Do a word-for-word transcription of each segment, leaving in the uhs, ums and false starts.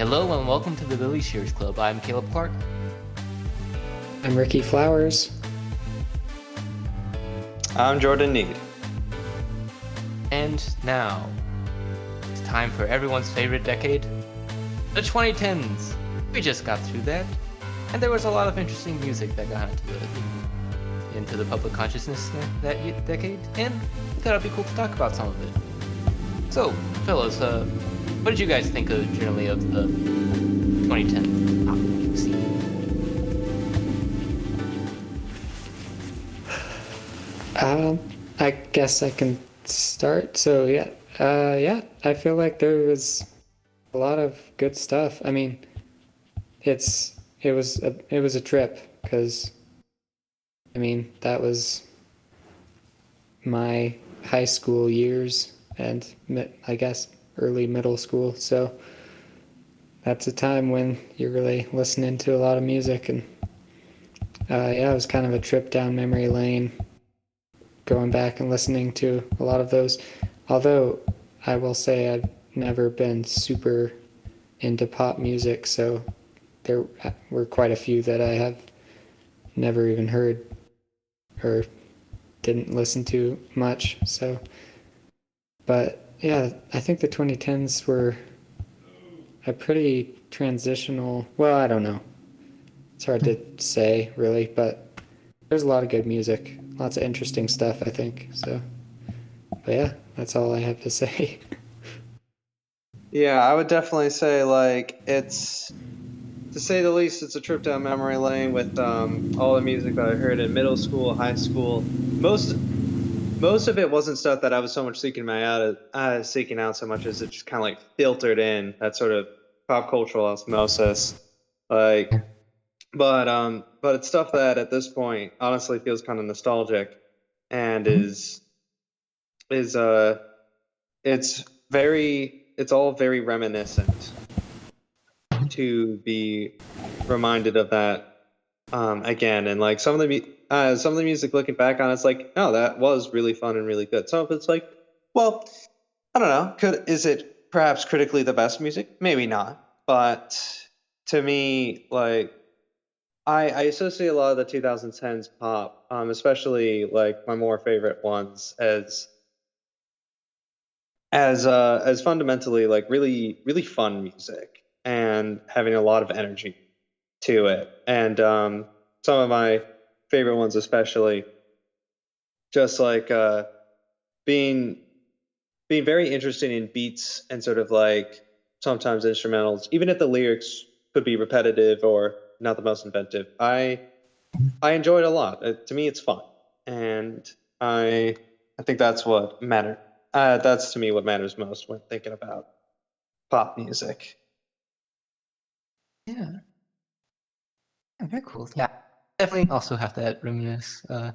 Hello and welcome to the Billy Shears Club. I'm Caleb Clark. I'm Ricky Flowers. I'm Jordan Nied. And now, it's time for everyone's favorite decade, the twenty tens. We just got through that, and there was a lot of interesting music that got into the, into the public consciousness that, that decade, and we thought it'd be cool to talk about some of it. So, fellas, uh, what did you guys think of generally of the twenty ten pop scene? Um, I guess I can start. So yeah, uh, yeah, I feel like there was a lot of good stuff. I mean, it's it was a it was a trip because, I mean, that was my high school years and I guess early middle school, so that's a time when you're really listening to a lot of music, and uh, yeah, it was kind of a trip down memory lane, going back and listening to a lot of those, although I will say I've never been super into pop music, so there were quite a few that I have never even heard or didn't listen to much, so, but yeah, I think the twenty tens were a pretty transitional, well, I don't know. It's hard to say, really, but there's a lot of good music, lots of interesting stuff, I think, so. But yeah, that's all I have to say. Yeah, I would definitely say, like, it's, to say the least, it's a trip down memory lane with um, all the music that I heard in middle school, high school, most Most of it wasn't stuff that I was so much seeking my out, uh, seeking out so much as it just kind of like filtered in that sort of pop cultural osmosis, like. But um, but it's stuff that at this point honestly feels kind of nostalgic, and is is uh, it's very it's all very reminiscent to be reminded of that um, again, and like some of the. Uh, some of the music looking back on it's like, oh, that was really fun and really good. Some of it's like, well, I don't know. Could is it perhaps critically the best music? Maybe not. But to me, like, I, I associate a lot of the twenty tens pop, um, especially like my more favorite ones, as as uh, as fundamentally like really really fun music and having a lot of energy to it. And um, some of my favorite ones especially, just like uh, being being very interested in beats and sort of like sometimes instrumentals, even if the lyrics could be repetitive or not the most inventive. I I enjoy it a lot. It, to me, it's fun, and I I think that's what matter. Uh, that's to me what matters most when thinking about pop music. Yeah, yeah, very cool. Yeah. Definitely also have that reminisce. Uh,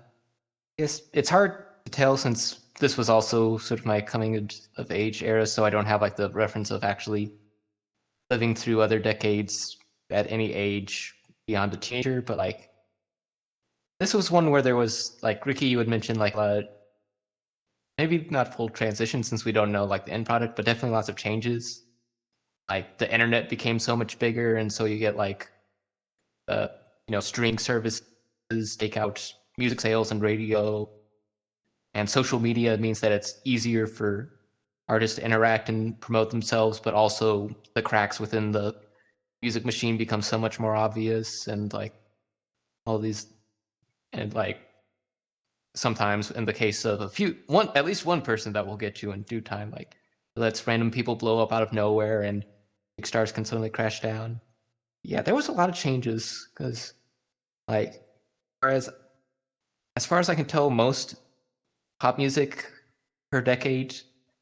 it's, it's hard to tell since this was also sort of my coming of age era, so I don't have like the reference of actually living through other decades at any age beyond a teenager. But like, this was one where there was like, Ricky, you had mentioned like, uh, maybe not full transition since we don't know like the end product, but definitely lots of changes. Like the internet became so much bigger, and so you get like, uh, you know, streaming services take out music sales and radio, and social media means that it's easier for artists to interact and promote themselves, but also the cracks within the music machine become so much more obvious, and like all these, and like sometimes in the case of a few, one, at least one person that will get you in due time, like lets random people blow up out of nowhere and big stars can suddenly crash down. Yeah, there was a lot of changes because, like, as as far as I can tell, most pop music per decade,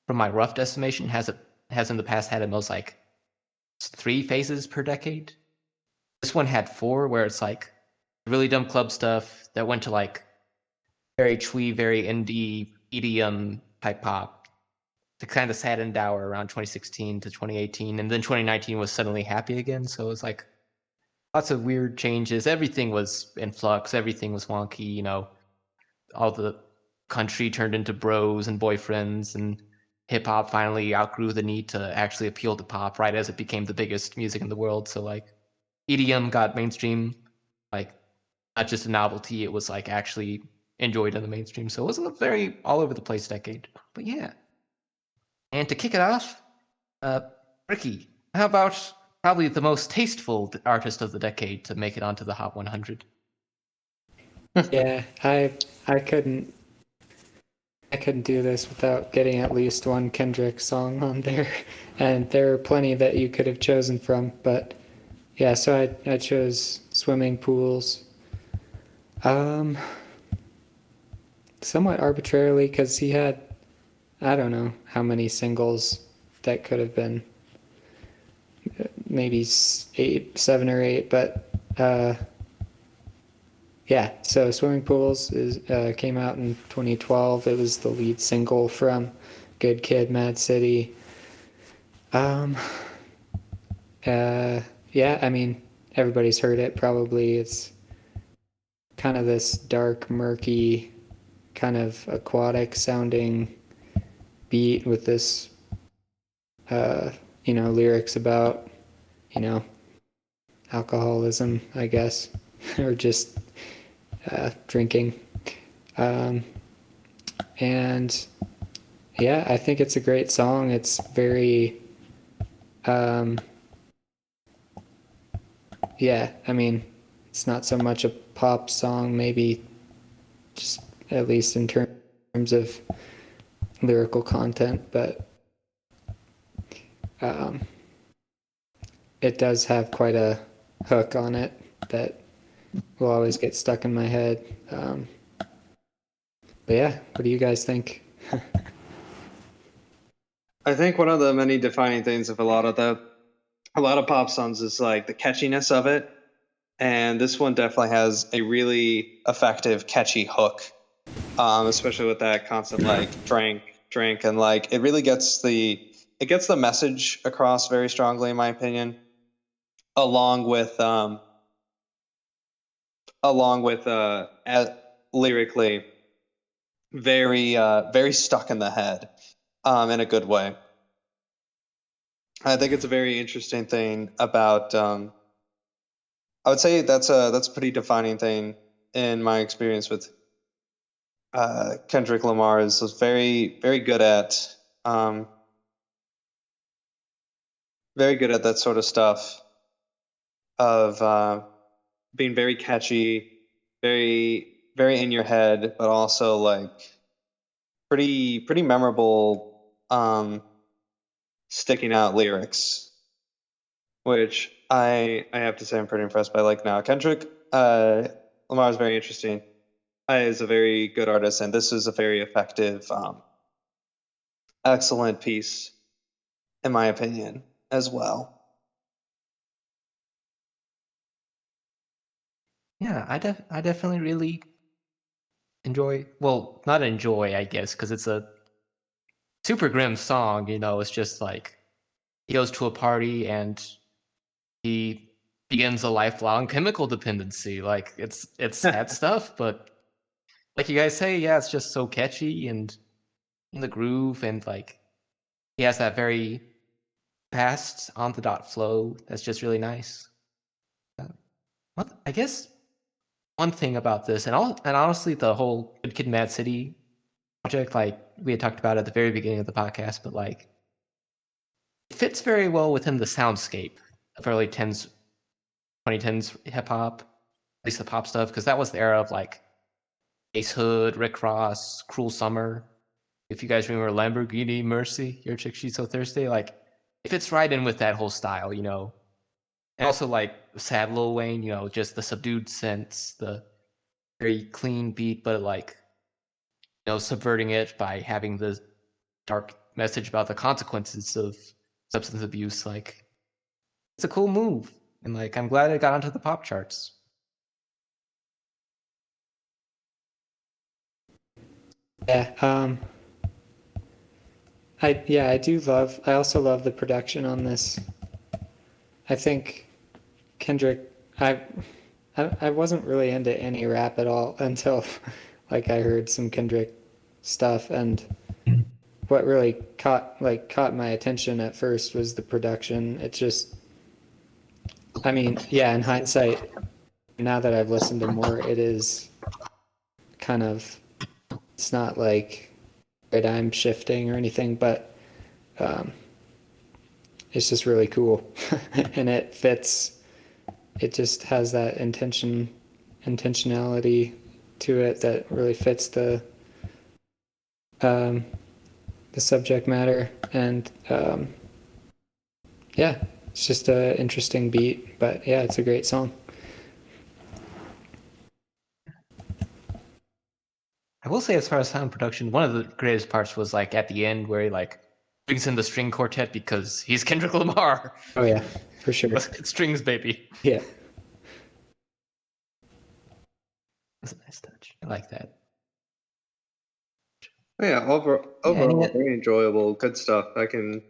from my rough estimation, has a, has in the past had at most like three phases per decade. This one had four, where it's like really dumb club stuff that went to like very twee, very indie E D M type pop, to kind of sad and dour around twenty sixteen to twenty eighteen, and then twenty nineteen was suddenly happy again. So it was like lots of weird changes. Everything was in flux. Everything was wonky, you know. All the country turned into bros and boyfriends, and hip hop finally outgrew the need to actually appeal to pop right as it became the biggest music in the world. So like E D M got mainstream, like not just a novelty, it was like actually enjoyed in the mainstream. So it was a very all over the place decade, but yeah. And to kick it off, uh, Ricky, how about probably the most tasteful artist of the decade to make it onto the Hot one hundred? Yeah, I I couldn't I couldn't do this without getting at least one Kendrick song on there, and there are plenty that you could have chosen from, but yeah, so I I chose Swimming Pools, um, somewhat arbitrarily because he had I don't know how many singles that could have been, maybe eight, seven or eight, but. Uh, Yeah, so Swimming Pools is uh, came out in twenty twelve. It was the lead single from Good Kid, m A A d City. Um, uh, yeah, I mean, everybody's heard it probably. It's kind of this dark, murky, kind of aquatic-sounding beat with this, uh, you know, lyrics about, you know, alcoholism, I guess, or just... Uh, drinking, um, and yeah, I think it's a great song. It's very, um, yeah. I mean, it's not so much a pop song, maybe, just at least in ter- terms of lyrical content, but um, it does have quite a hook on it that will always get stuck in my head. Um, but yeah, what do you guys think? I think one of the many defining things of a lot of the, a lot of pop songs is like the catchiness of it. And this one definitely has a really effective, catchy hook, um, especially with that constant like drink, drink. And like, it really gets the, it gets the message across very strongly, in my opinion, along with, um, along with uh, as, lyrically, very, uh, very stuck in the head, um, in a good way. I think it's a very interesting thing about, um, I would say that's a, that's a pretty defining thing in my experience with uh, Kendrick Lamar, is was very, very good at, um, very good at that sort of stuff of, uh, being very catchy, very, very in your head, but also like pretty, pretty memorable, um, sticking out lyrics, which I, I have to say I'm pretty impressed by like now. Kendrick, uh, Lamar is very interesting. I is a very good artist, and this is a very effective, um, excellent piece in my opinion as well. Yeah, I def- I definitely really enjoy, well, not enjoy, I guess, because it's a super grim song, you know, it's just like, he goes to a party and he begins a lifelong chemical dependency, like, it's it's sad stuff, but like you guys say, yeah, it's just so catchy and in the groove, and like, he has that very fast, on-the-dot flow that's just really nice. Well, I guess... one thing about this, and all, and honestly, the whole Good Kid, m A A d City project, like we had talked about at the very beginning of the podcast, but like it fits very well within the soundscape of early tens, twenty tens hip hop, at least the pop stuff, because that was the era of like Ace Hood, Rick Ross, Cruel Summer. If you guys remember Lamborghini Mercy, Your Chick She's So Thirsty, like it fits right in with that whole style, you know. And also, like, sad Lil Wayne, you know, just the subdued sense, the very clean beat, but, like, you know, subverting it by having the dark message about the consequences of substance abuse. Like, it's a cool move. And, like, I'm glad it got onto the pop charts. Yeah, um... I, yeah, I do love... I also love the production on this. I think Kendrick, I, I I wasn't really into any rap at all until like I heard some Kendrick stuff, and what really caught like caught my attention at first was the production. It's just, I mean, yeah, in hindsight, now that I've listened to more, it is kind of, it's not like paradigm shifting or anything, but um, it's just really cool. And it fits, it just has that intention, intentionality to it that really fits the um, the subject matter. And um, yeah, it's just an interesting beat, but yeah, it's a great song. I will say, as far as sound production, one of the greatest parts was like at the end where he like brings in the string quartet because he's Kendrick Lamar. Oh yeah, for sure. Strings, baby. Yeah. That's a nice touch. I like that. Oh, yeah, over, overall, yeah, very enjoyable, good stuff. I can.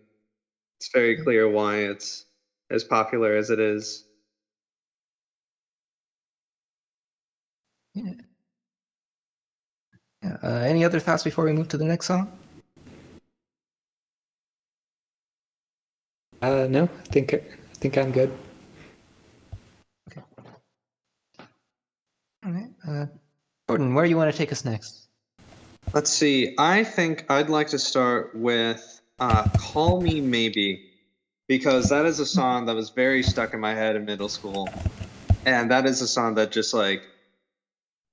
It's very clear why it's as popular as it is. Yeah. Uh, any other thoughts before we move to the next song? Uh, no, I think I think I'm good. Okay. All right, uh, Jordan, where do you want to take us next? Let's see. I think I'd like to start with uh, "Call Me Maybe," because that is a song that was very stuck in my head in middle school, and that is a song that just like,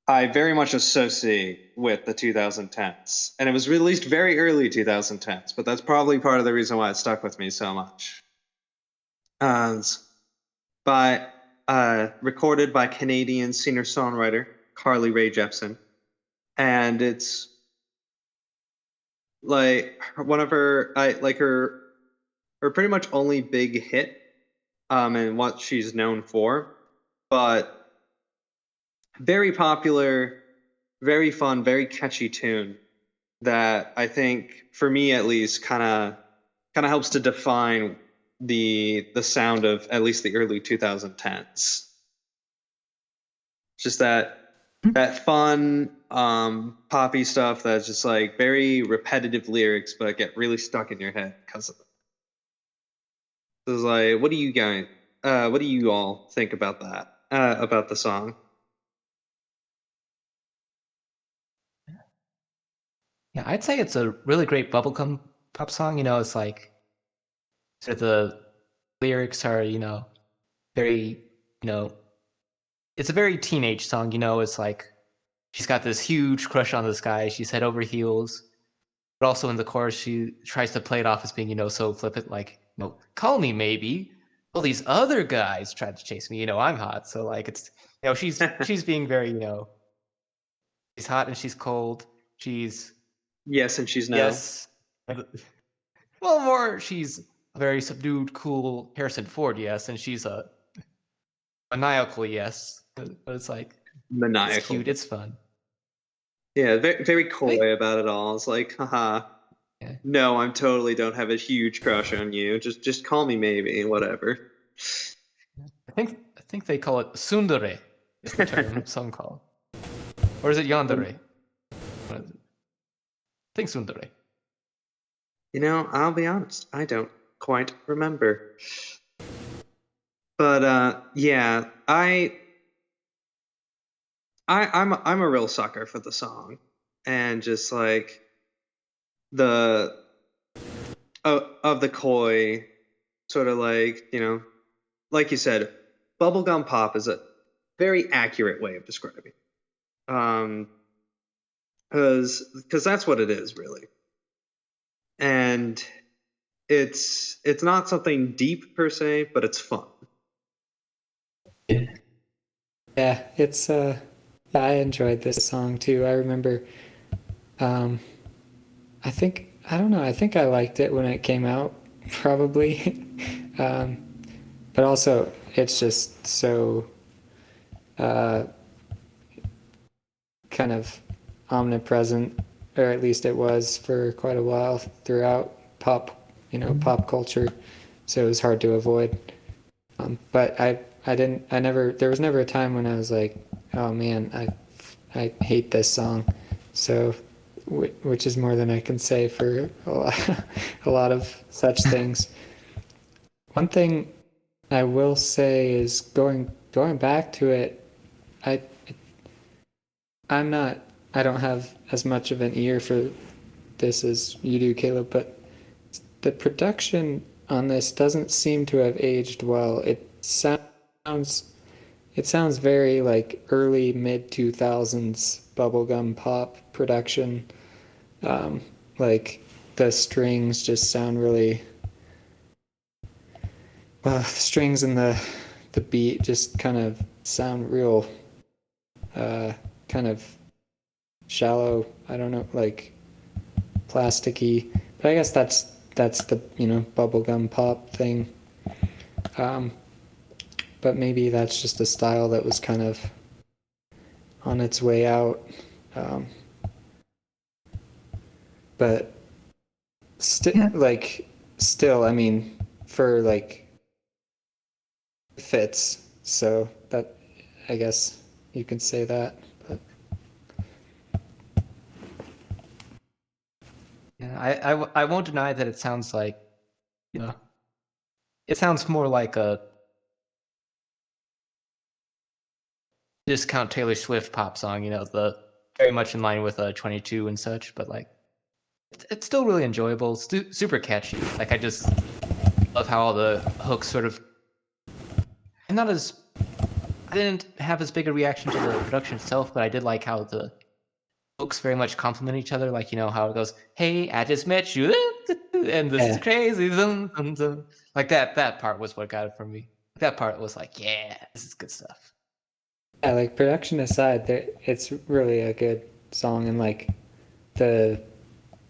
I very much associate with the twenty tens, and it was released very early twenty tens, but that's probably part of the reason why it stuck with me so much. Uh, by, uh, recorded by Canadian singer-songwriter Carly Rae Jepsen, and it's like one of her, I, like her, her pretty much only big hit, um, and what she's known for, but very popular, very fun, very catchy tune that I think, for me at least, kind of kind of helps to define the the sound of at least the early twenty tens. Just that that fun um, poppy stuff that's just like very repetitive lyrics, but get really stuck in your head because of it. So it's like, what do you guys, uh, what do you all think about that? Uh, about the song? Yeah, I'd say it's a really great bubblegum pop song. You know, it's like sort of the lyrics are, you know, very, you know, it's a very teenage song. You know, it's like she's got this huge crush on this guy. She's head over heels. But also in the chorus, she tries to play it off as being, you know, so flippant, like, you know, call me maybe. All these other guys tried to chase me. You know, I'm hot. So, like, it's, you know, she's, she's being very, you know, she's hot and she's cold. She's, yes, and she's no. Yes. Well, more, she's a very subdued, cool Harrison Ford, yes, and she's a maniacal, yes. But it's like, maniacal. It's cute, it's fun. Yeah, very, very coy like, about it all. It's like, haha, yeah. No, I'm totally don't have a huge crush on you. Just just call me maybe, whatever. I think I think they call it tsundere, is the term some call. Or is it yandere? Thanks, Sundari. You know, I'll be honest, I don't quite remember. But uh, yeah, I, I, I'm, I'm a real sucker for the song, and just like the of, of the coy, sort of like, you know, like you said, bubblegum pop is a very accurate way of describing it. Um. Because because that's what it is, really. And it's it's not something deep, per se, but it's fun. Yeah, it's... Uh, I enjoyed this song, too. I remember... Um, I think... I don't know. I think I liked it when it came out, probably. um, but also, it's just so... Uh, kind of... omnipresent, or at least it was for quite a while throughout pop, you know, mm-hmm. pop culture. So it was hard to avoid. Um, but I, I didn't, I never, there was never a time when I was like, oh man, I, I hate this song. So which is more than I can say for a lot, a lot of such things. One thing I will say is going going back to it, I I'm not I don't have as much of an ear for this as you do, Caleb, but the production on this doesn't seem to have aged well. It sounds it sounds very like early mid two thousands bubblegum pop production. Um, like the strings just sound really well, the strings and the the beat just kind of sound real uh, kind of shallow, I don't know, like plasticky. But I guess that's that's the, you know, bubblegum pop thing. Um, but maybe that's just a style that was kind of on its way out. Um, but still, yeah. like, still, I mean, for like fits. So that, I guess you can say that. But yeah, I, I, I won't deny that it sounds like, you know, it sounds more like a discount Taylor Swift pop song, you know, the very much in line with uh, twenty-two and such, but like it's, it's still really enjoyable, stu- super catchy. Like I just love how all the hooks sort of, and not as, I didn't have as big a reaction to the production itself, but I did like how the hooks very much complement each other. Like, you know, how it goes, "Hey, I just met you," and this yeah. is crazy, like that. That part was what got it for me. That part was like, yeah, this is good stuff. Yeah, like production aside, there, it's really a good song, and like the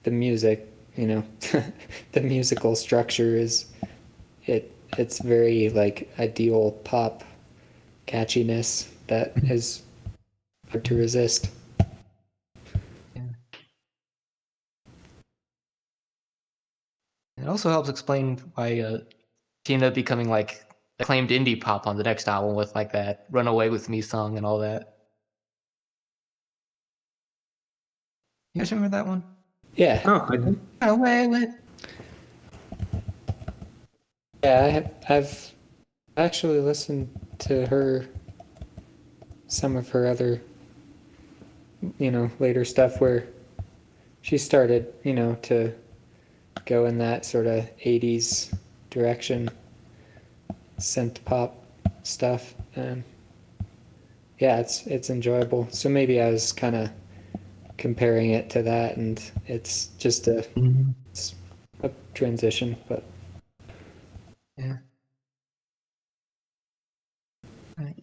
the music, you know, the musical structure is it. It's very like ideal pop catchiness that is hard to resist. Yeah. It also helps explain why uh, she ended up becoming like acclaimed indie pop on the next album with like that "Run Away With Me" song and all that. You guys remember that one? Yeah. Oh, I did. Run away with. Yeah, I have, I've actually listened to her, some of her other, you know, later stuff where she started, you know, to go in that sort of eighties direction. Synth pop stuff, and yeah, it's it's enjoyable. So maybe I was kind of comparing it to that, and it's just a, mm-hmm. it's a transition, but yeah.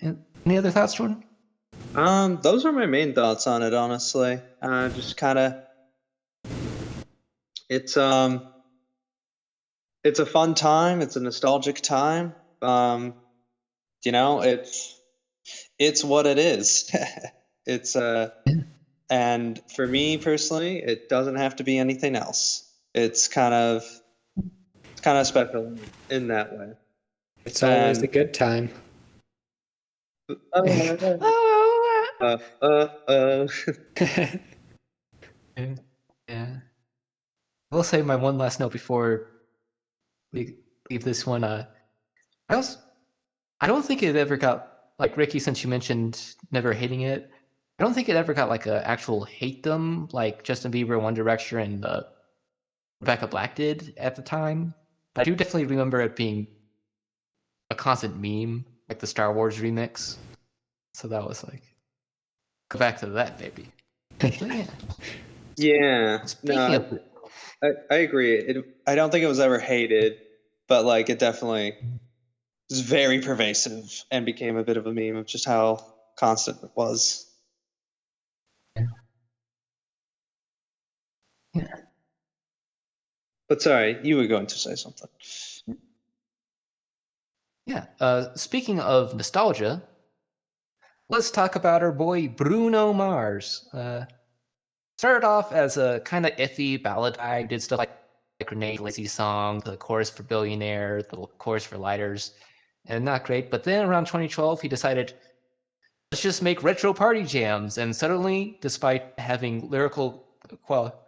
And any other thoughts, Jordan? Um, those are my main thoughts on it, honestly. Uh, just kind of, it's um, it's a fun time. It's a nostalgic time. Um, you know, it's, it's what it is. It's, uh, and for me personally, it doesn't have to be anything else. It's kind of, it's kind of special in that way. It's and, always a good time. Oh, uh, uh, uh. Yeah. I will say my one last note before we leave this one, uh, I also, I don't think it ever got, like, Ricky, since you mentioned never hating it, I don't think it ever got, like, an actual hate them, like Justin Bieber, One Direction, and uh, Rebecca Black did at the time. But I do definitely remember it being a constant meme, like the Star Wars remix. So that was, like, go back to that, baby. Yeah. Yeah. Speaking no, of... I, I agree. It, I don't think it was ever hated, but, like, it definitely... was very pervasive and became a bit of a meme of just how constant it was. Yeah. Yeah. But sorry, you were going to say something. Yeah. Uh, speaking of nostalgia, let's talk about our boy Bruno Mars. Uh, started off as a kind of iffy ballad guy, did stuff like the Grenade Lazy song, the chorus for Billionaire, the chorus for Lighters. And not great, but then around twenty twelve, he decided, let's just make retro party jams. And suddenly, despite having lyrical qual,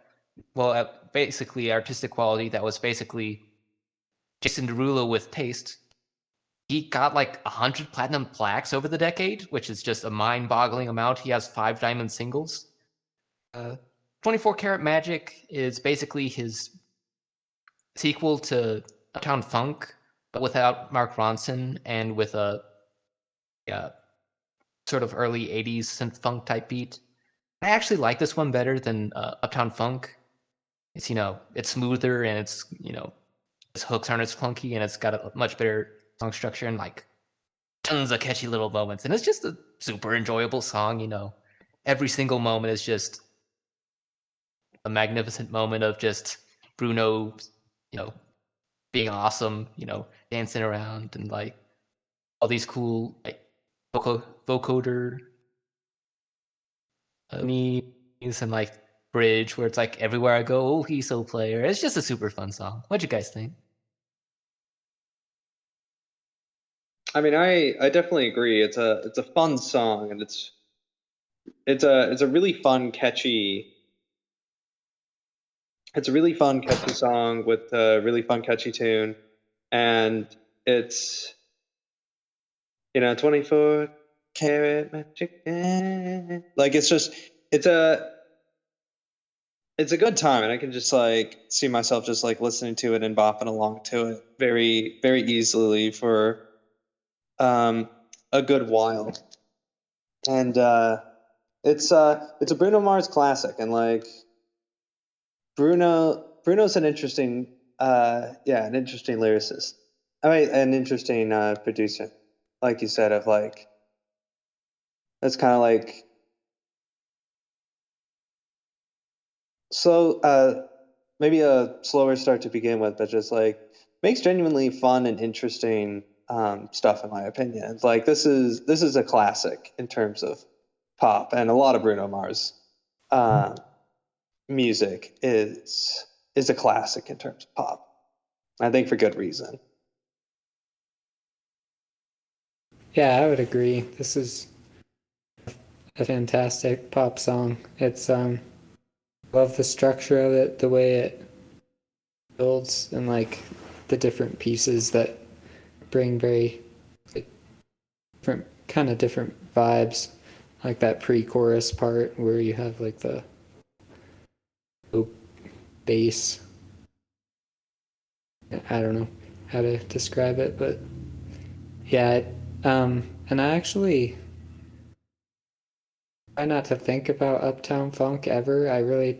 well, basically artistic quality that was basically Jason Derulo with taste. He got like one hundred platinum plaques over the decade, which is just a mind-boggling amount. He has five diamond singles. Uh, Twenty-Four Karat Magic is basically his sequel to Uptown Funk, but without Mark Ronson and with a, a sort of early eighties synth-funk type beat. I actually like this one better than uh, Uptown Funk. It's, you know, it's smoother and it's, you know, its hooks aren't as clunky and it's got a much better song structure and like tons of catchy little moments, and it's just a super enjoyable song. You know, every single moment is just a magnificent moment of just Bruno, you know, being awesome, you know, dancing around and like all these cool like voc- vocoder memes and like bridge where it's like everywhere I go, oh, he's so player. It's just a super fun song. What'd you guys think? I mean, I, I definitely agree. It's a it's a fun song, and it's it's a it's a really fun, catchy. It's a really fun, catchy song with a really fun, catchy tune, and it's, you know, twenty-four karat magic. Like it's just it's a it's a good time, and I can just like see myself just like listening to it and bopping along to it very very easily for Um, a good while. And uh, it's uh, it's a Bruno Mars classic, and like Bruno Bruno's an interesting uh, yeah an interesting lyricist. I mean, an interesting uh, producer, like you said, of like that's kind of like slow uh, maybe a slower start to begin with, but just like makes genuinely fun and interesting Um, stuff, in my opinion. It's like this is this is a classic in terms of pop, and a lot of Bruno Mars uh, music is is a classic in terms of pop. I think for good reason. Yeah, I would agree. This is a fantastic pop song. It's um, love the structure of it, the way it builds, and like the different pieces that bring very different kind of different vibes, like that pre-chorus part where you have like the bass. I don't know how to describe it, but yeah. It, um, and I actually try not to think about Uptown Funk ever. I really,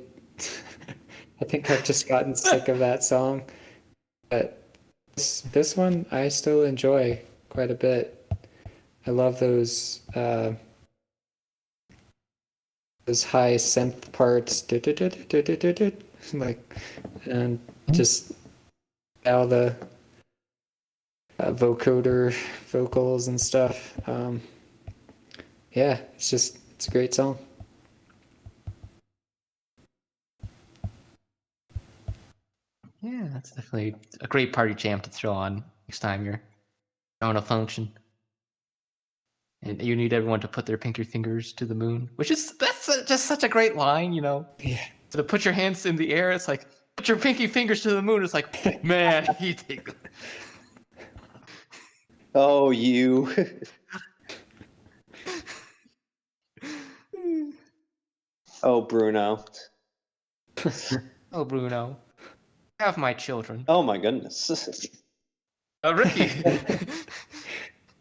I think I've just gotten sick of that song, but this one I still enjoy quite a bit. I love those uh, those high synth parts, like, and just all the uh, vocoder vocals and stuff. Um, yeah, it's just it's a great song. Yeah, that's definitely a great party jam to throw on next time you're on a function. And you need everyone to put their pinky fingers to the moon, which is, that's a, just such a great line, you know? Yeah. So to put your hands in the air, it's like, put your pinky fingers to the moon. It's like, man, he take it. Oh, you. Oh, Bruno. Oh, Bruno. Have my children. Oh my goodness. uh, Ricky,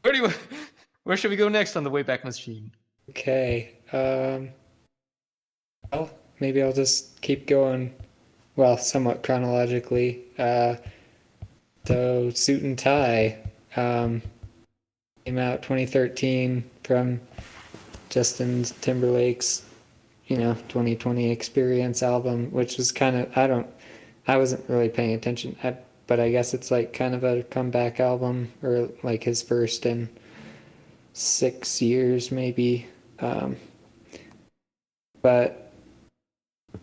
where do you, where should we go next on the Wayback Machine? Okay. Um, well, maybe I'll just keep going. Well, somewhat chronologically. Uh, so, Suit and Tie um, came out twenty thirteen from Justin Timberlake's, you know, twenty twenty Experience album, which was kind of I don't. I wasn't really paying attention, but I guess it's like kind of a comeback album, or like his first in six years maybe. Um, but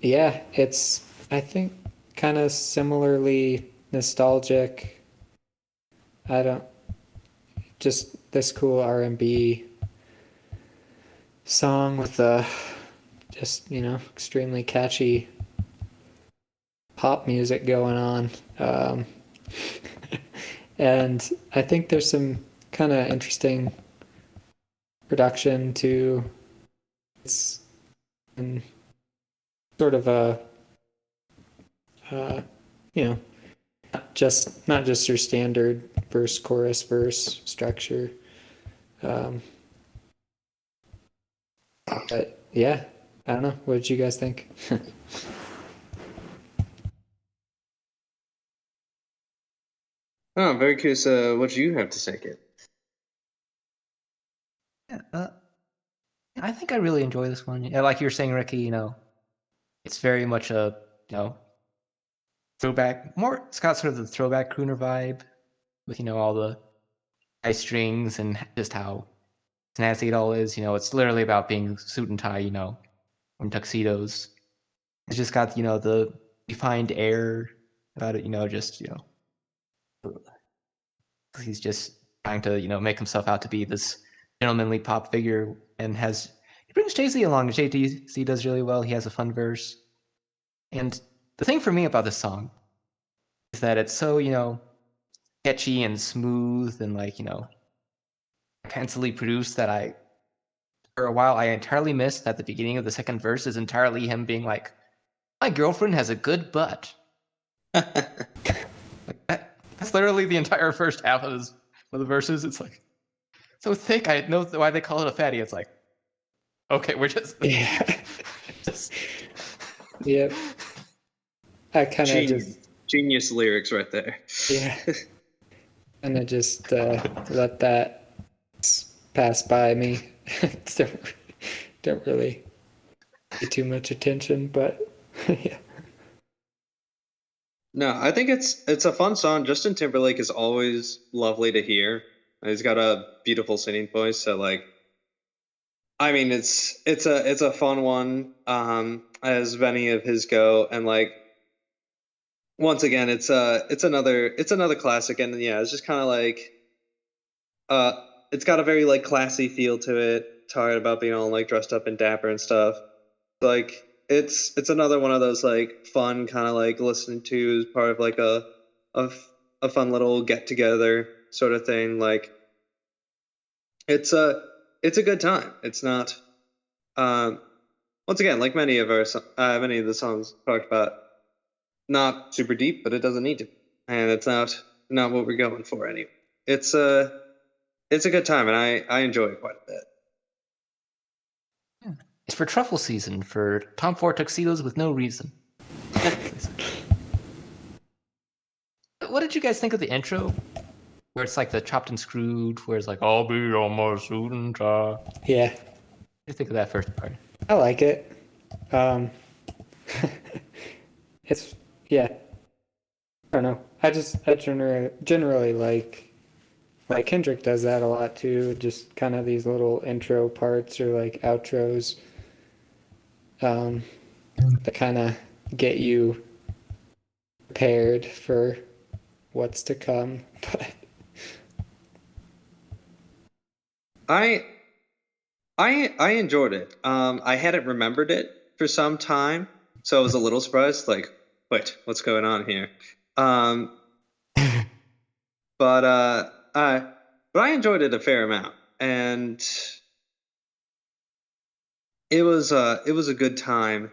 yeah, it's, I think, kind of similarly nostalgic. I don't, just this cool R and B song with the just, you know, extremely catchy pop music going on. Um, and I think there's some kind of interesting production to it's and sort of a, uh, you know, not just not just your standard verse, chorus, verse structure. Um, but yeah, I don't know. What did you guys think? Oh, I'm very curious. Uh, what you have to say, Kit? Yeah, uh, I think I really enjoy this one. Yeah, like you were saying, Ricky, you know, it's very much a, you know, throwback. More, it's got sort of the throwback crooner vibe with, you know, all the high strings and just how snazzy it all is. You know, it's literally about being suit and tie, you know, from tuxedos. It's just got, you know, the refined air about it, you know, just, you know. He's just trying to, you know, make himself out to be this gentlemanly pop figure, and has he brings Jay-Z along. Jay-Z does really well. He has a fun verse, and the thing for me about this song is that it's so, you know, catchy and smooth and, like, you know, pensively produced that I, for a while, I entirely missed that the beginning of the second verse is entirely him being like, "My girlfriend has a good butt." Like that. That's literally the entire first half of, his, of the verses. It's like so thick. I know why they call it a fatty. It's like, okay, we're just yeah. just... Yep. I kind of just genius lyrics right there. Yeah. And I just uh, let that pass by me. don't, don't really pay too much attention, but yeah. No, I think it's it's a fun song. Justin Timberlake is always lovely to hear. He's got a beautiful singing voice, so like, I mean, it's it's a it's a fun one, um, as many of his go. And like, once again, it's a it's another it's another classic. And yeah, it's just kind of like, uh, it's got a very like classy feel to it. Talking about being all like dressed up and dapper and stuff, like. It's it's another one of those like fun kind of like listening to as part of like a, a a fun little get together sort of thing. Like it's a it's a good time. It's not um, once again like many of our uh, many of the songs talked about, not super deep, but it doesn't need to be. And it's not not what we're going for anyway. It's a it's a good time, and I, I enjoy it quite a bit. It's for truffle season, for Tom Ford tuxedos with no reason. What did you guys think of the intro? Where it's like the chopped and screwed, where it's like, I'll be on my suit and tie. Yeah. What do you think of that first part? I like it. Um, it's, yeah. I don't know. I just, I generally, generally like, like Kendrick does that a lot too, just kind of these little intro parts or like outros. Um, that kind of get you prepared for what's to come. But I, I, I enjoyed it. Um, I hadn't remembered it for some time, so I was a little surprised. Like, wait, what's going on here? Um, but uh, uh, but I enjoyed it a fair amount, and. It was uh it was a good time,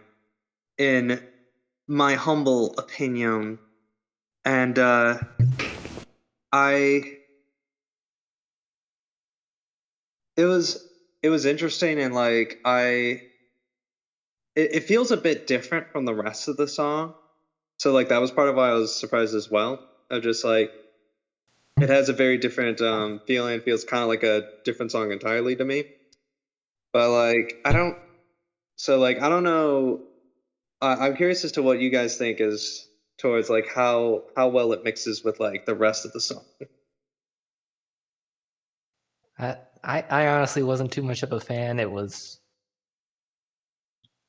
in my humble opinion, and uh, I it was it was interesting, and like I it, it feels a bit different from the rest of the song, so like that was part of why I was surprised as well. I just like it has a very different um, feeling. It feels kind of like a different song entirely to me, but like I don't. So, like, I don't know, uh, I'm curious as to what you guys think is towards, like, how how well it mixes with, like, the rest of the song. I I honestly wasn't too much of a fan. It was,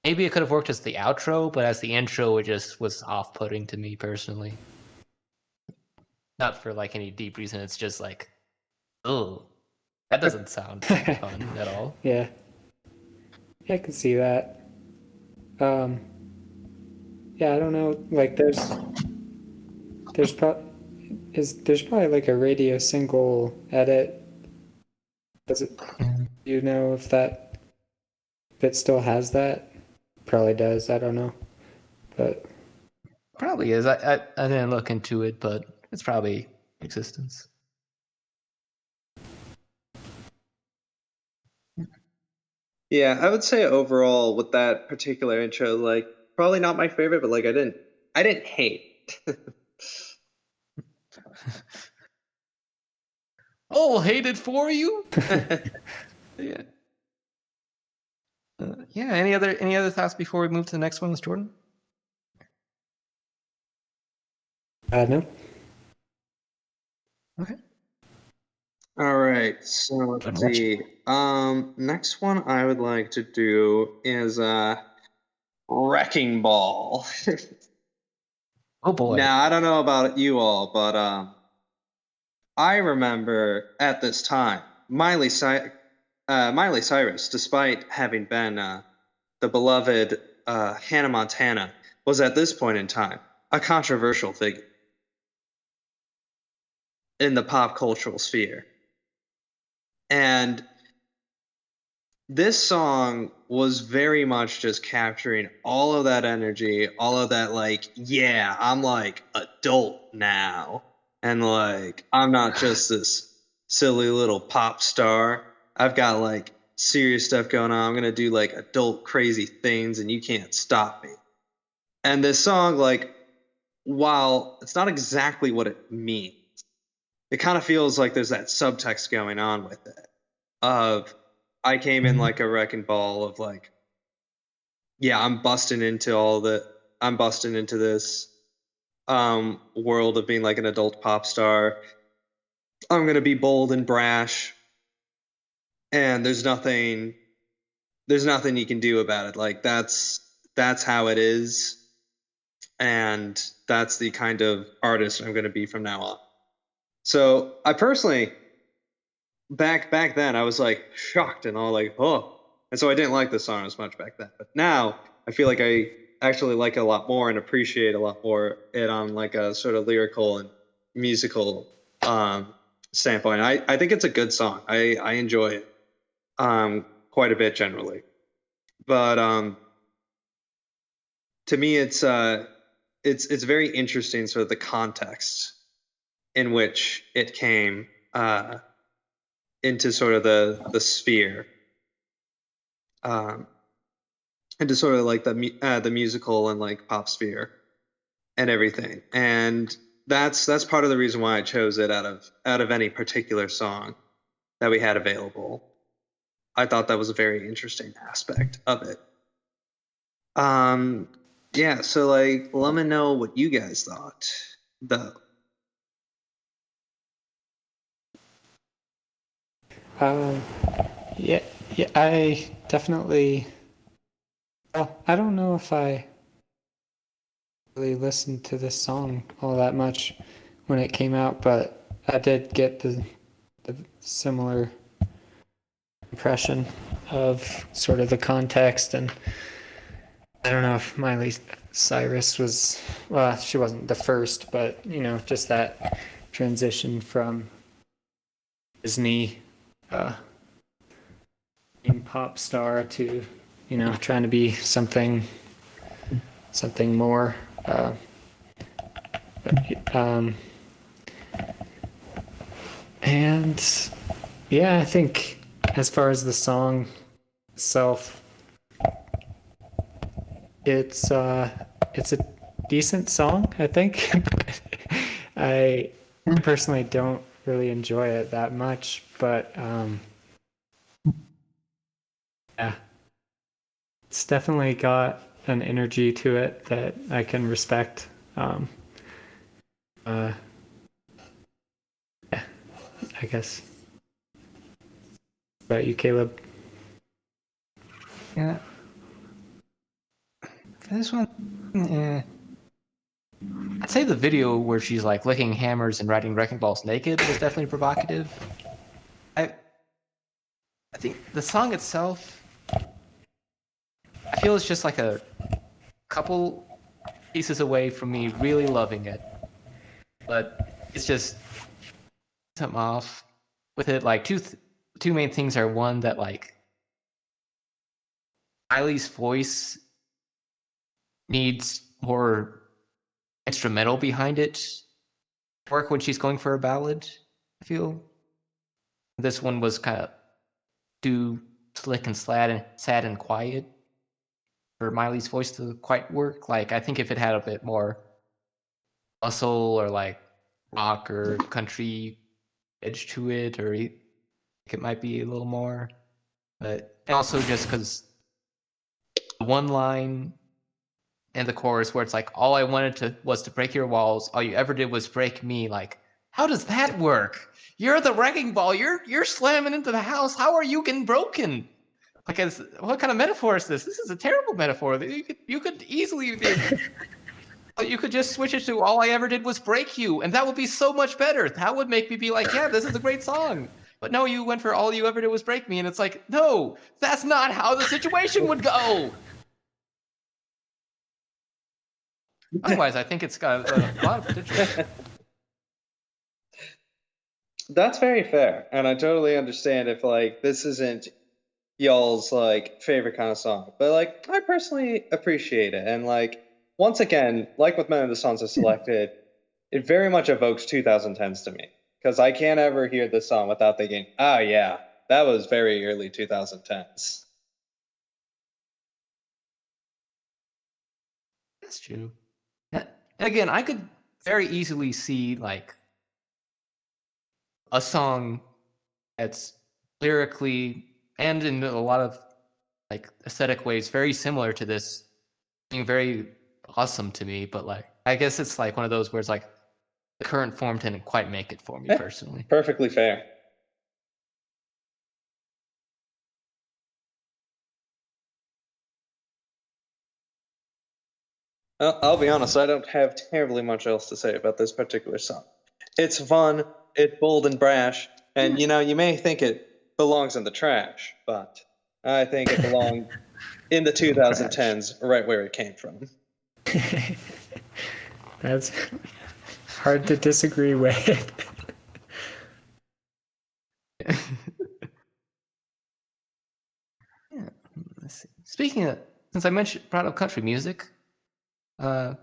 maybe it could have worked as the outro, but as the intro, it just was off-putting to me personally. Not for, like, any deep reason. It's just like, oh, that doesn't sound fun at all. Yeah. I can see that. Um, yeah, I don't know. Like, there's there's pro- is there's probably like a radio single edit. Does it? Do you know if that if it still has that? Probably does. I don't know, but probably is. I I, I didn't look into it, but it's probably in existence. Yeah, I would say overall with that particular intro, like probably not my favorite, but like I didn't, I didn't hate. Oh, hated for you. Yeah. Uh, yeah. Any other any other thoughts before we move to the next one with Jordan? Uh, no. Okay. All right, so let's see. Um, next one I would like to do is uh, Wrecking Ball. Oh boy! Now I don't know about you all, but um, I remember at this time Miley Cy- uh, Miley Cyrus, despite having been uh, the beloved uh, Hannah Montana, was at this point in time a controversial figure in the pop cultural sphere. And this song was very much just capturing all of that energy, all of that, like, yeah, I'm like adult now. And like, I'm not just this silly little pop star. I've got like serious stuff going on. I'm going to do like adult crazy things and you can't stop me. And this song, like, while it's not exactly what it means, it kind of feels like there's that subtext going on with it of I came in like a wrecking ball of like, yeah, I'm busting into all the, I'm busting into this um, world of being like an adult pop star. I'm going to be bold and brash. And there's nothing, there's nothing you can do about it. Like that's, that's how it is. And that's the kind of artist I'm going to be from now on. So I personally, back back then, I was like shocked and all like, oh. And so I didn't like this song as much back then. But now I feel like I actually like it a lot more and appreciate a lot more it on like a sort of lyrical and musical um, standpoint. I, I think it's a good song. I, I enjoy it um, quite a bit generally. But um, to me, it's uh, it's it's very interesting sort of the context in which it came uh, into sort of the the sphere, um, into sort of like the uh, the musical and like pop sphere, and everything. And that's that's part of the reason why I chose it out of out of any particular song that we had available. I thought that was a very interesting aspect of it. Um, yeah. So like, let me know what you guys thought, though. Um, yeah, yeah, I definitely, well, I don't know if I really listened to this song all that much when it came out, but I did get the, the similar impression of sort of the context, and I don't know if Miley Cyrus was, well, she wasn't the first, but, you know, just that transition from Disney Uh, being pop star to, you know, trying to be something, something more. Uh, but, um, and yeah, I think as far as the song itself, it's uh, it's a decent song, I think. I personally don't really enjoy it that much, but um yeah, it's definitely got an energy to it that I can respect. um uh yeah, I guess. What about you, Caleb? Yeah, for this one, yeah, I'd say the video where she's like licking hammers and riding wrecking balls naked was definitely provocative. I I think the song itself, I feel it's just like a couple pieces away from me really loving it, but it's just something off with it. Like two th- two main things are, one, that like Miley's voice needs more instrumental behind it work when she's going for a ballad, I feel. This one was kind of too slick and sad and sad and quiet for Miley's voice to quite work. Like, I think if it had a bit more hustle or like rock or country edge to it, or it, it might be a little more. But also just because the one line in the chorus where it's like, all I wanted to was to break your walls, all you ever did was break me. Like, how does that work? You're the wrecking ball. You're you're slamming into the house. How are you getting broken? Like, it's, what kind of metaphor is this? This is a terrible metaphor. You could you could easily you could just switch it to all I ever did was break you, and that would be so much better. That would make me be like, yeah, this is a great song. But no, you went for all you ever did was break me, and it's like, no, that's not how the situation would go. Otherwise, I think it's got a, a lot of potential. That's very fair, and I totally understand if, like, this isn't y'all's, like, favorite kind of song. But, like, I personally appreciate it. And, like, once again, like with many of the songs I selected, it very much evokes twenty tens to me. Because I can't ever hear this song without thinking, oh, yeah, that was very early twenty tens. That's true. Again, I could very easily see, like, a song that's lyrically and in a lot of, like, aesthetic ways very similar to this being very awesome to me, but, like, I guess it's, like, one of those where it's, like, the current form didn't quite make it for me, yeah, personally. Perfectly fair. Well, I'll be honest, I don't have terribly much else to say about this particular song. It's fun, it's bold and brash, and, you know, you may think it belongs in the trash, but I think it belonged in the twenty tens, right where it came from. That's hard to disagree with. Yeah, let's see. Speaking of, since I mentioned brought up country music, uh,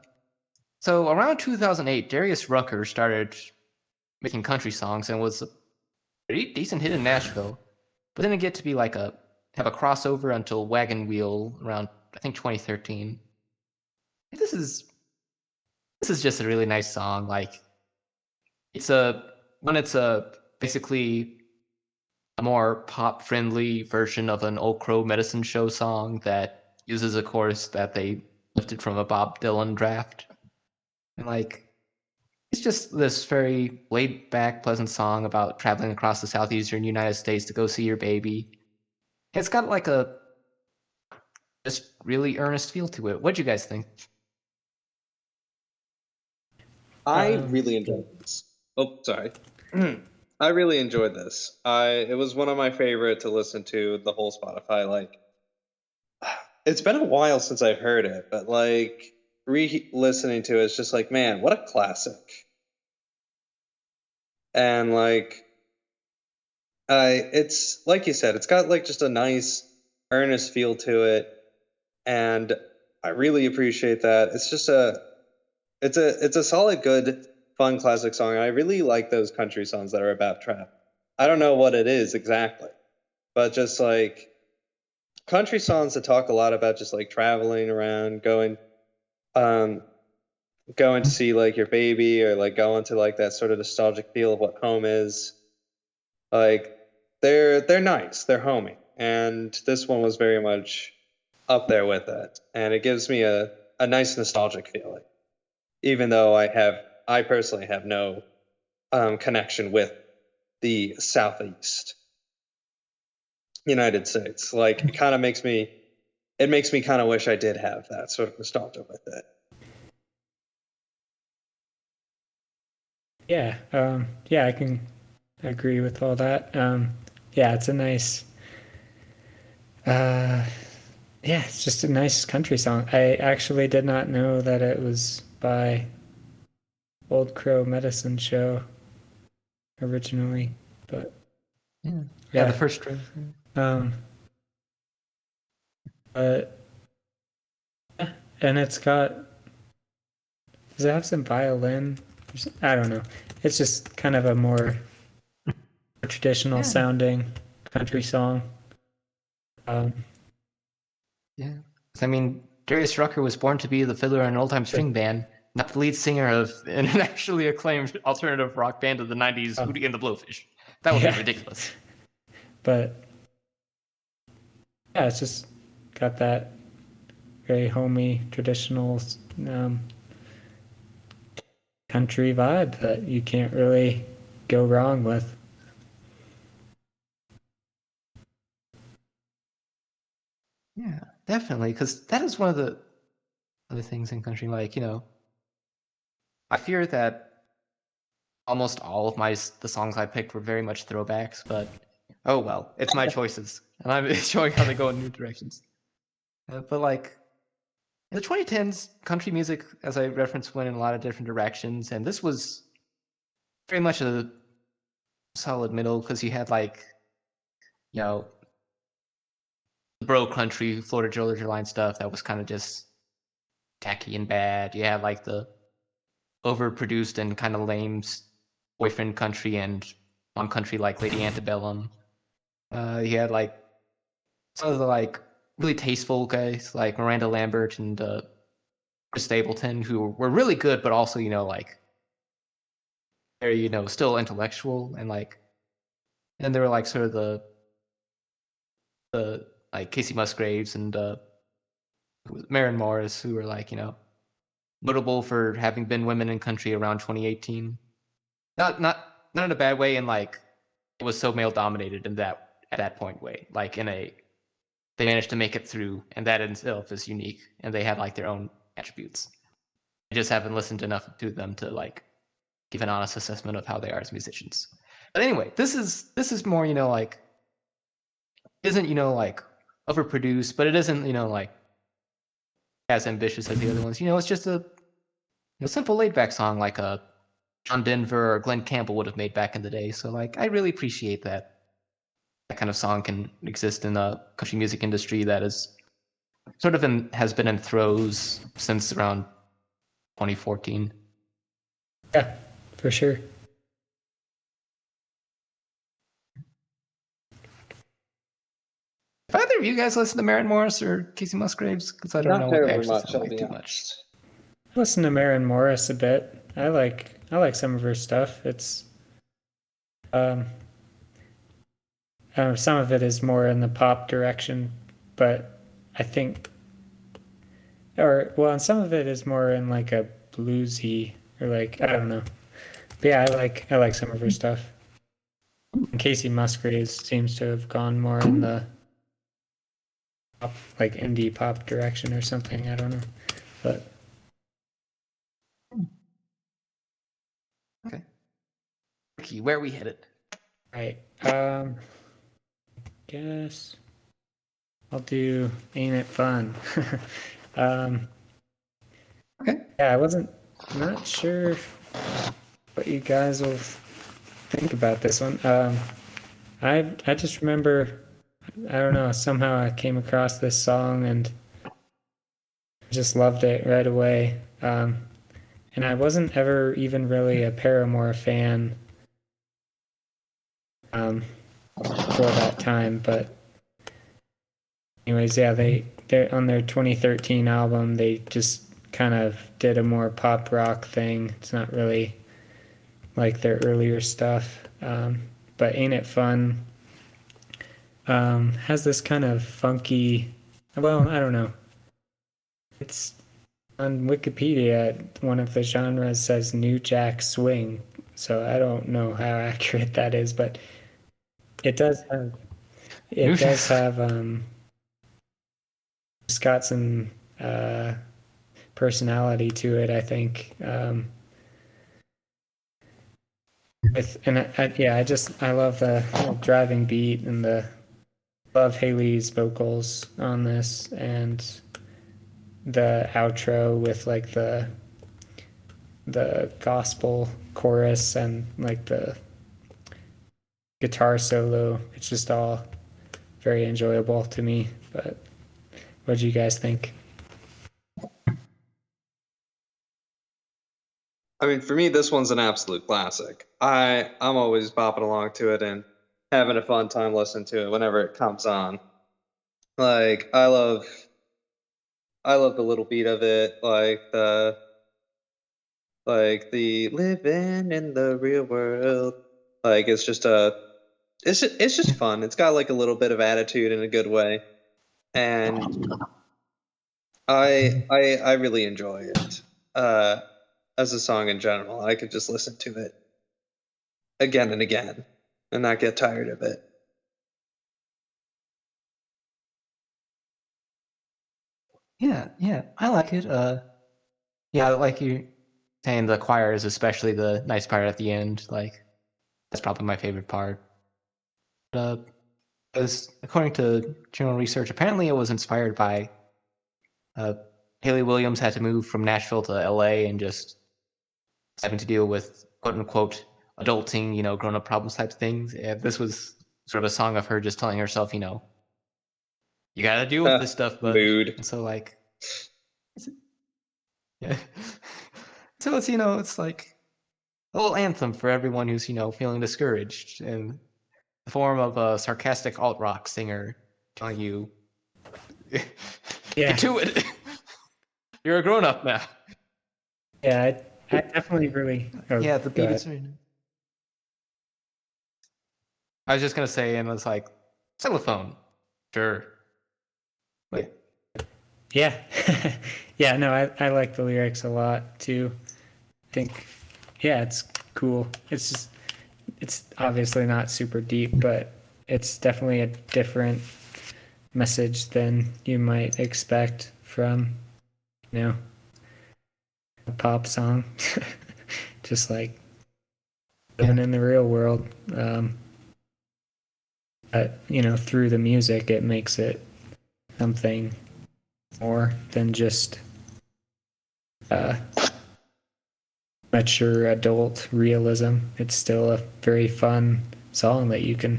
so around two thousand eight, Darius Rucker started making country songs and was a pretty decent hit in Nashville, but didn't get to be like a have a crossover until Wagon Wheel around, I think, twenty thirteen. This is this is just a really nice song. Like, it's a when it's a basically a more pop friendly version of an Old Crow Medicine Show song that uses a chorus that they lifted from a Bob Dylan draft, and like. It's just this very laid-back, pleasant song about traveling across the southeastern United States to go see your baby. It's got like a just really earnest feel to it. What'd you guys think? I um, really enjoyed this. Oh, sorry. I really enjoyed this. I it was one of my favorite to listen to the whole Spotify. Like, it's been a while since I've heard it, but like. Re-listening to it, it's just like, man, what a classic. And like, I it's like you said, it's got like just a nice earnest feel to it, and I really appreciate that. It's just a it's a it's a solid, good, fun classic song. And I really like those country songs that are about travel. I don't know what it is exactly, but just like country songs that talk a lot about just like traveling around, going. Um, going to see like your baby, or like going to like that sort of nostalgic feel of what home is. Like they're they're nice, they're homey, and this one was very much up there with it. And it gives me a, a nice nostalgic feeling, even though I have I personally have no um, connection with the Southeast United States. Like it kind of makes me. It makes me kind of wish I did have that sort of nostalgia with it. Yeah, um, yeah, I can agree with all that. Um, yeah, it's a nice, uh, Yeah, it's just a nice country song. I actually did not know that it was by Old Crow Medicine Show originally, but yeah, yeah, yeah the first track. Um, but and it's got, does it have some violin? I don't know. It's just kind of a more traditional yeah. sounding country song. Um, yeah, I mean, Darius Rucker was born to be the fiddler in an old-time string band, not the lead singer of an nationally acclaimed alternative rock band of the nineties, oh. Hootie and the Blowfish. That would yeah. be ridiculous. But yeah, it's just got that very homey, traditional um, country vibe that you can't really go wrong with. Yeah, definitely, because that is one of the other things in country, like, you know, I fear that almost all of my the songs I picked were very much throwbacks, but oh well, it's my choices, and I'm showing how they go in new directions. Uh, but like, in the twenty tens, country music, as I referenced, went in a lot of different directions, and this was very much a solid middle, because you had, like, you know, the bro country, Florida Georgia Line stuff that was kind of just tacky and bad. You had, like, the overproduced and kind of lame boyfriend country and mom country, like Lady Antebellum. Uh, you had, like, some of the, like, really tasteful guys like Miranda Lambert and uh, Chris Stapleton, who were really good, but also, you know, like, very, you know, still intellectual, and like, and they were like sort of the the like Kacey Musgraves and uh, Maren Morris, who were like, you know, notable for having been women in country around twenty eighteen. Not not not in a bad way, and like it was so male dominated in that at that point way, like in a. They managed to make it through, and that in itself is unique, and they had, like, their own attributes. I just haven't listened enough to them to, like, give an honest assessment of how they are as musicians. But anyway, this is this is more, you know, like, isn't, you know, like, overproduced, but it isn't, you know, like, as ambitious as the other ones. You know, it's just a you know, simple laid-back song like a John Denver or Glenn Campbell would have made back in the day. So, like, I really appreciate that. That kind of song can exist in the country music industry that is sort of in, has been in throes since around twenty fourteen. Yeah, for sure. Have either of you guys listened to Maren Morris or Kacey Musgraves? Because I don't Not know what they actually much, sound like too much. I listen to Maren Morris a bit. I like I like some of her stuff. It's um. Uh, some of it is more in the pop direction, but I think, or well, and some of it is more in like a bluesy or like I don't know. But yeah, I like I like some of her stuff. And Kacey Musgraves seems to have gone more in the pop, like indie pop direction or something. I don't know, but okay. Ricky, where are we headed? Right. Um. Guess I'll do Ain't It Fun. um, okay. Yeah, I wasn't not sure what you guys will think about this one. Um, I I just remember, I don't know, somehow I came across this song and just loved it right away. Um, and I wasn't ever even really a Paramore fan. Um. Before that time, but anyways, yeah, they they're on their twenty thirteen album. They just kind of did a more pop rock thing. It's not really like their earlier stuff, um, but Ain't It Fun um, has this kind of funky. Well, I don't know. It's on Wikipedia. One of the genres says New Jack Swing, so I don't know how accurate that is, but. It does have, it does have, um, it's got some, uh, personality to it, I think. Um, with, and I, I, yeah, I just, I love the driving beat and the love Hayley's vocals on this, and the outro with like the the gospel chorus and like the guitar solo. It's just all very enjoyable to me. But what do you guys think? I mean, for me, this one's an absolute classic. I, I'm always bopping along to it and having a fun time listening to it whenever it comes on. Like, I love I love the little beat of it, like the like the living in the real world. Like, it's just a it's it's just fun. It's got like a little bit of attitude in a good way. And I I I really enjoy it. Uh As a song in general, I could just listen to it again and again and not get tired of it. Yeah, yeah, I like it. Uh, yeah, like you saying, the choir is especially the nice part at the end. Like, that's probably my favorite part. Uh, as according to general research, apparently it was inspired by uh, Hayley Williams had to move from Nashville to L A and just having to deal with quote-unquote adulting, you know, grown-up problems type things. And this was sort of a song of her just telling herself, you know, you gotta deal with uh, this stuff. But mood. So, like, it's, yeah. So it's, you know, it's like a little anthem for everyone who's, you know, feeling discouraged, in the form of a sarcastic alt-rock singer telling you, yeah, get to it. You're a grown-up now. Yeah, I- I definitely really. Oh, yeah, the beat is right now. I was just gonna say, and I was like, cellophone, sure. Like, yeah, yeah. No, I, I like the lyrics a lot too. I think, yeah, it's cool. It's just, it's obviously not super deep, but it's definitely a different message than you might expect from, you know, a pop song. Just like living in the real world, um but, you know, through the music it makes it something more than just uh mature adult realism. It's still a very fun song that you can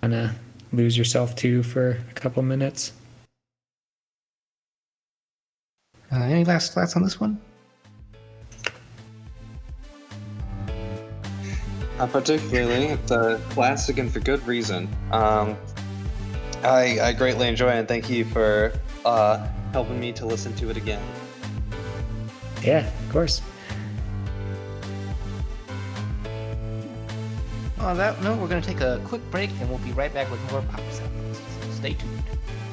kind of lose yourself to for a couple minutes. Uh, any last thoughts on this one? Uh, particularly, it's a classic and for good reason. Um, I, I greatly enjoy it, and thank you for uh, helping me to listen to it again. Yeah, of course. On that note, we're going to take a quick break, and we'll be right back with more pop sounds. So stay tuned.